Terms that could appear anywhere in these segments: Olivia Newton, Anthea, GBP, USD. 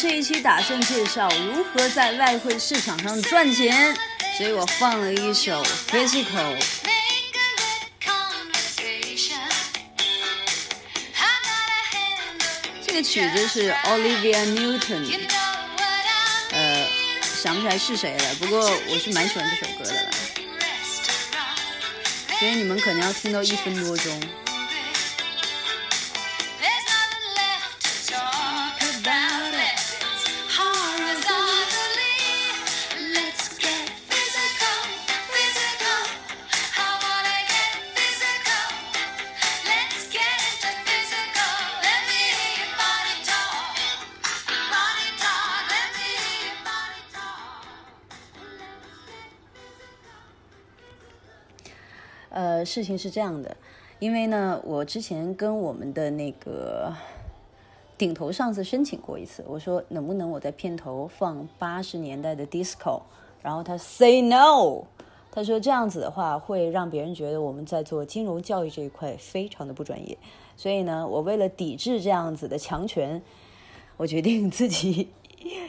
这一期打算介绍如何在外汇市场上赚钱，所以我放了一首 Physical。 这个曲子是 Olivia Newton， 想不起来是谁了，不过我是蛮喜欢这首歌的了，所以你们可能要听到1分多钟。事情是这样的，因为呢，我之前跟我们的那个顶头上司申请过一次，我说能不能我在片头放80年代的 disco， 然后他 say no， 他说这样子的话会让别人觉得我们在做金融教育这一块非常的不专业，所以呢，我为了抵制这样子的强权，我决定自己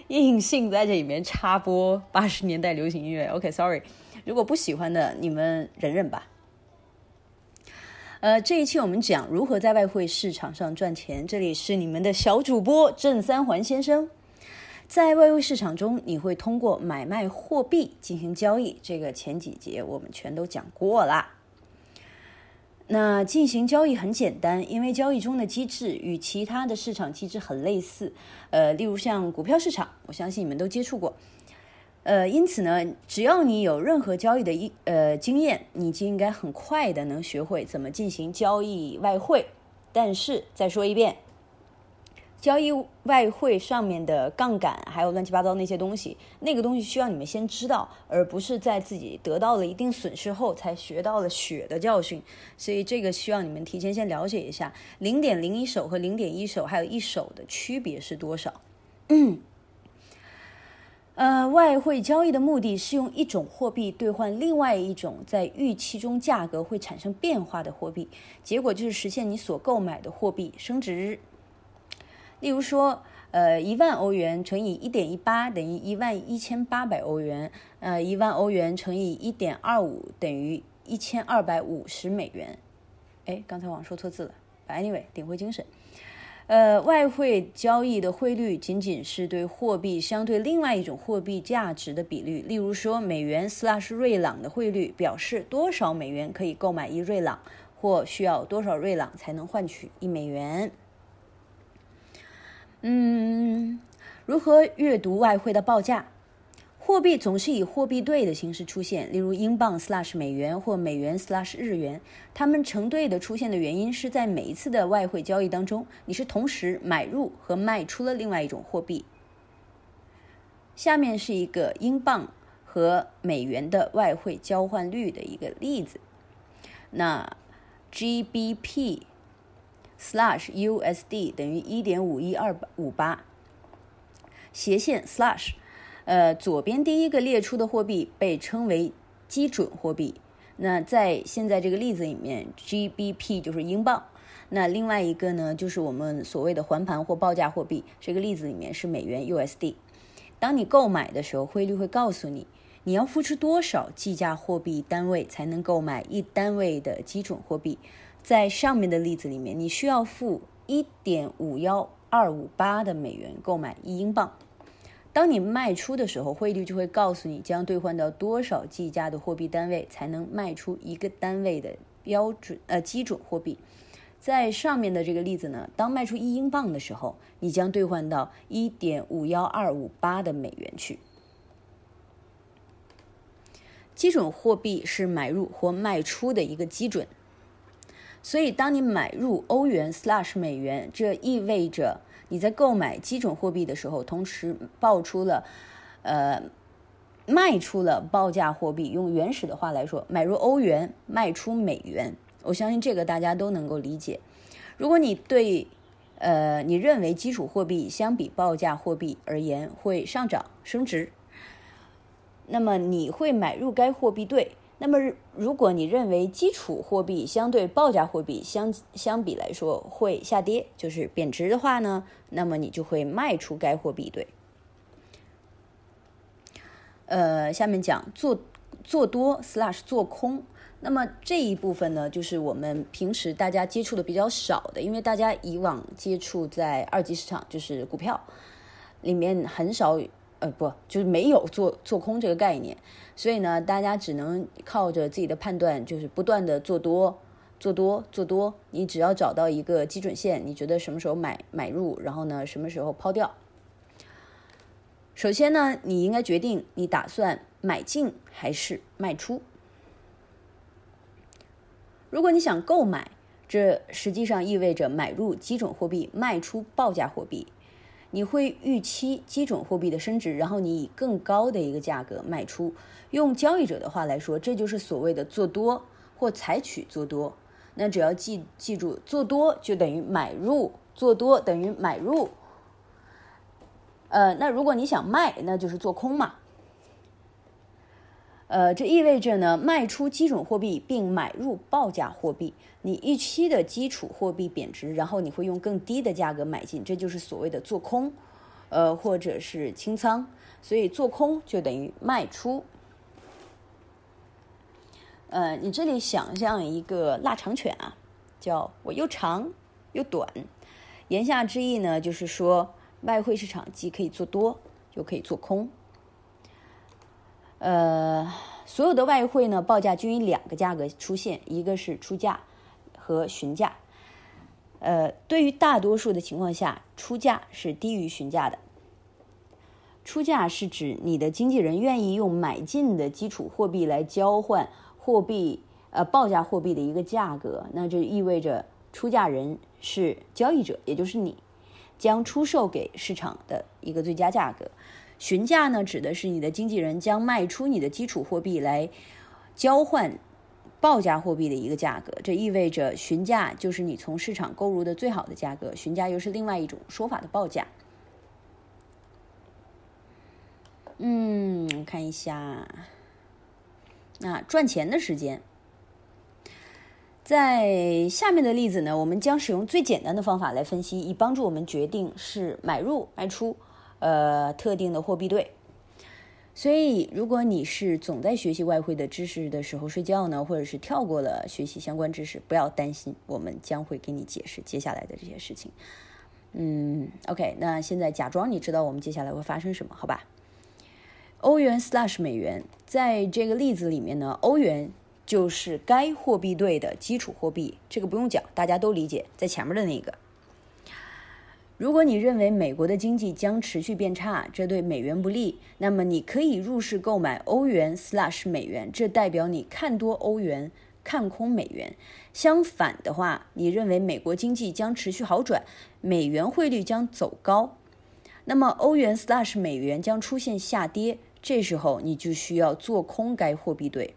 硬性在这里面插播80年代流行音乐。 OK sorry， 如果不喜欢的你们忍忍吧。这一期我们讲如何在外汇市场上赚钱，这里是你们的小主播郑三环先生。在外汇市场中，你会通过买卖货币进行交易，这个前几节我们全都讲过了。那进行交易很简单，因为交易中的机制与其他的市场机制很类似，例如像股票市场，我相信你们都接触过。因此呢，只要你有任何交易的经验，你就应该很快的能学会怎么进行交易外汇。但是再说一遍，交易外汇上面的杠杆还有乱七八糟那些东西，那个东西需要你们先知道，而不是在自己得到了一定损失后才学到了血的教训。所以这个需要你们提前先了解一下 0.01 手和 0.1 手还有1手的区别是多少。外汇交易的目的是用一种货币兑换另外一种在预期中价格会产生变化的货币，结果就是实现你所购买的货币升值。例如说，1万欧元乘以 1.18 等于11800欧元，1万欧元乘以 1.25 等于1250美元。哎，刚才我说错字了 ，anyway， 顶回精神。外汇交易的汇率仅仅是对货币相对另外一种货币价值的比率，例如说美元/瑞朗的汇率表示多少美元可以购买1瑞朗，或需要多少瑞朗才能换取1美元。如何阅读外汇的报价？货币总是以货币对的形式出现，例如英镑/美元或美元/日元。它们成对的出现的原因是在每一次的外汇交易当中，你是同时买入和卖出了另外一种货币。下面是一个英镑和美元的外汇交换率的一个例子。那 GBP /USD 等于 1.51258， 斜线/左边第一个列出的货币被称为基准货币。那在现在这个例子里面 GBP 就是英镑，那另外一个呢就是我们所谓的环盘或报价货币，这个例子里面是美元 USD。 当你购买的时候，汇率会告诉你你要付出多少计价货币单位才能购买一单位的基准货币。在上面的例子里面，你需要付 1.51258 的美元购买1英镑，当你卖出的时候，汇率就会告诉你将兑换到多少计价的货币单位才能卖出一个单位的基准货币。在上面的这个例子呢，当卖出1英镑的时候，你将兑换到 1.51258 的美元去。基准货币是买入或卖出的一个基准，所以当你买入欧元/美元，这意味着你在购买基准货币的时候，同时卖出了报价货币。用原始的话来说，买入欧元，卖出美元。我相信这个大家都能够理解。如果你对你认为基础货币相比报价货币而言会上涨升值，那么你会买入该货币对，那么如果你认为基础货币相对报价货币相比来说会下跌，就是贬值的话呢，那么你就会卖出该货币对。下面讲做多 / 做空。那么这一部分呢，就是我们平时大家接触的比较少的，因为大家以往接触在二级市场，就是股票里面很少就是没有做空这个概念，所以呢，大家只能靠着自己的判断，就是不断的做多。你只要找到一个基准线，你觉得什么时候买入，然后呢，什么时候抛掉。首先呢，你应该决定你打算买进还是卖出。如果你想购买，这实际上意味着买入基准货币，卖出报价货币。你会预期基准货币的升值，然后你以更高的一个价格卖出。用交易者的话来说，这就是所谓的做多或采取做多。那只要记住，做多就等于买入，做多等于买入。那如果你想卖，那就是做空嘛。这意味着呢，卖出基准货币并买入报价货币。你预期的基础货币贬值，然后你会用更低的价格买进，这就是所谓的做空，或者是清仓。所以做空就等于卖出。你这里想象一个腊肠犬啊，叫我又长又短。言下之意呢，就是说外汇市场既可以做多，又可以做空。所有的外汇呢，报价均以两个价格出现，一个是出价和询价。对于大多数的情况下，出价是低于询价的。出价是指你的经纪人愿意用买进的基础货币来交换货币，报价货币的一个价格。那这意味着出价人是交易者，也就是你，将出售给市场的一个最佳价格。询价呢，指的是你的经纪人将卖出你的基础货币来交换报价货币的一个价格，这意味着询价就是你从市场购入的最好的价格，询价又是另外一种说法的报价。我看一下，那赚钱的时间。在下面的例子呢，我们将使用最简单的方法来分析，以帮助我们决定是买入、卖出。特定的货币对。所以如果你是总在学习外汇的知识的时候睡觉呢，或者是跳过了学习相关知识，不要担心，我们将会给你解释接下来的这些事情。OK， 那现在假装你知道我们接下来会发生什么，好吧？欧元 / 美元，在这个例子里面呢，欧元就是该货币对的基础货币，这个不用讲，大家都理解，在前面的那个。如果你认为美国的经济将持续变差，这对美元不利，那么你可以入市购买欧元 / 美元，这代表你看多欧元，看空美元。相反的话，你认为美国经济将持续好转，美元汇率将走高，那么欧元 / 美元将出现下跌，这时候你就需要做空该货币对。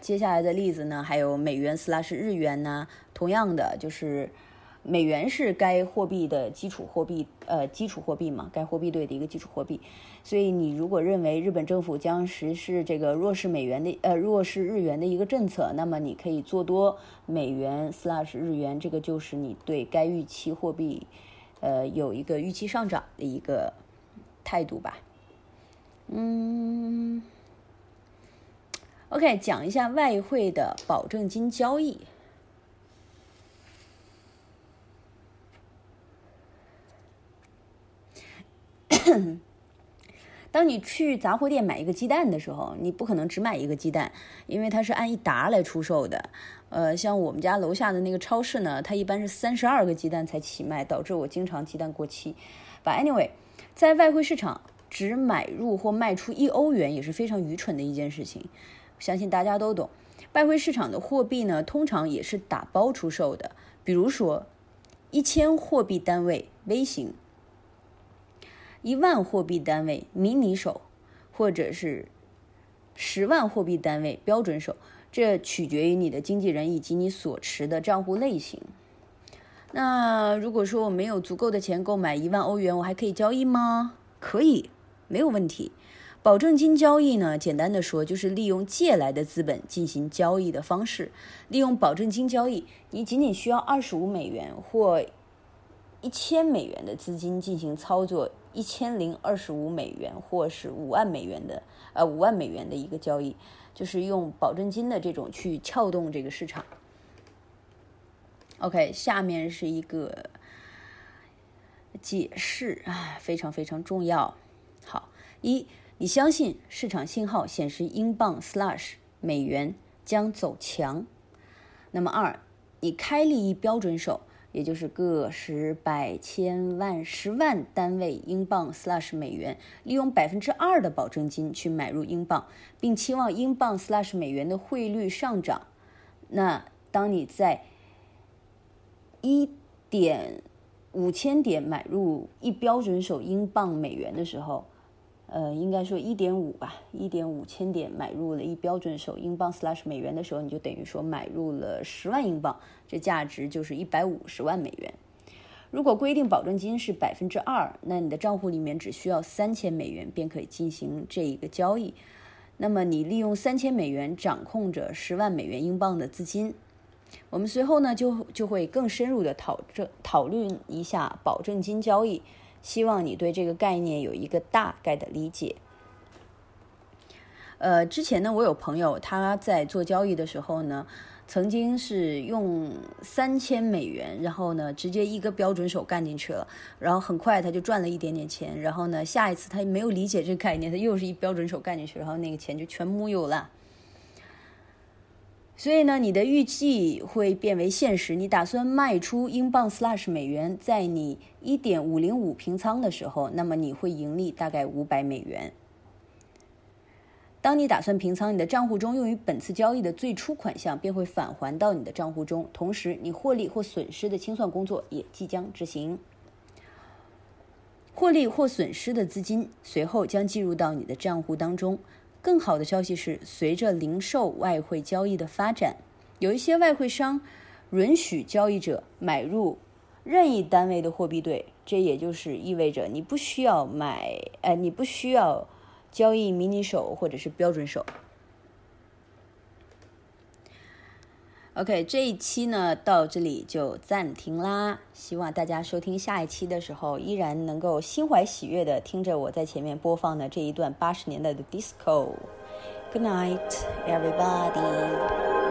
接下来的例子呢，还有美元 / 日元呢，同样的就是美元是该货币的基础货币嘛，该货币对的一个基础货币。所以你如果认为日本政府将实施这个弱势日元的一个政策，那么你可以做多美元 / 日元，这个就是你对该预期货币有一个预期上涨的一个态度吧。OK， 讲一下外汇的保证金交易。当你去杂货店买一个鸡蛋的时候，你不可能只买一个鸡蛋，因为它是按一打来出售的。像我们家楼下的那个超市呢，它一般是32个鸡蛋才起卖，导致我经常鸡蛋过期。But anyway， 在外汇市场只买入或卖出1欧元也是非常愚蠢的一件事情，相信大家都懂。外汇市场的货币呢，通常也是打包出售的，比如说1000货币单位微型，10000货币单位迷你手，或者是100000货币单位标准手，这取决于你的经纪人以及你所持的账户类型。那如果说我没有足够的钱购买10000欧元，我还可以交易吗？可以，没有问题。保证金交易呢，简单的说就是利用借来的资本进行交易的方式。利用保证金交易，你仅仅需要25美元或1000美元的资金进行操作1025美元或是5万美元的一个交易，就是用保证金的这种去撬动这个市场。OK， 下面是一个解释啊，非常非常重要。好，一，你相信市场信号显示英镑 / 美元将走强。那么二，你开立一标准手，也就是个十百千万十万单位英镑 / 美元，利用2%的保证金去买入英镑，并期望英镑 / 美元的汇率上涨。那当你在1.5000点买入一标准手英镑美元的时候，应该说1.5000点买入了一标准手英镑 / 美元的时候，你就等于说买入了10万英镑，这价值就是150万美元。如果规定保证金是2%，那你的账户里面只需要3000美元便可以进行这一个交易。那么你利用3000美元掌控着10万美元英镑的资金。我们随后呢就会更深入的讨论一下保证金交易。希望你对这个概念有一个大概的理解。之前呢，我有朋友他在做交易的时候呢，曾经是用3000美元，然后呢直接一个标准手干进去了，然后很快他就赚了一点点钱，然后呢下一次他没有理解这个概念，他又是一标准手干进去，然后那个钱就全木有了。所以呢，你的预计会变为现实。你打算卖出英镑 / 美元，在你 1.505 平仓的时候，那么你会盈利大概500美元。当你打算平仓，你的账户中用于本次交易的最初款项便会返还到你的账户中，同时你获利或损失的清算工作也即将执行。获利或损失的资金随后将进入到你的账户当中。更好的消息是，随着零售外汇交易的发展，有一些外汇商允许交易者买入任意单位的货币对，这也就是意味着你不需要交易迷你手或者是标准手。 OK， 这一期呢到这里就暂停啦，希望大家收听下一期的时候依然能够心怀喜悦的听着我在前面播放的这一段80年代的 disco。 Good night everybody。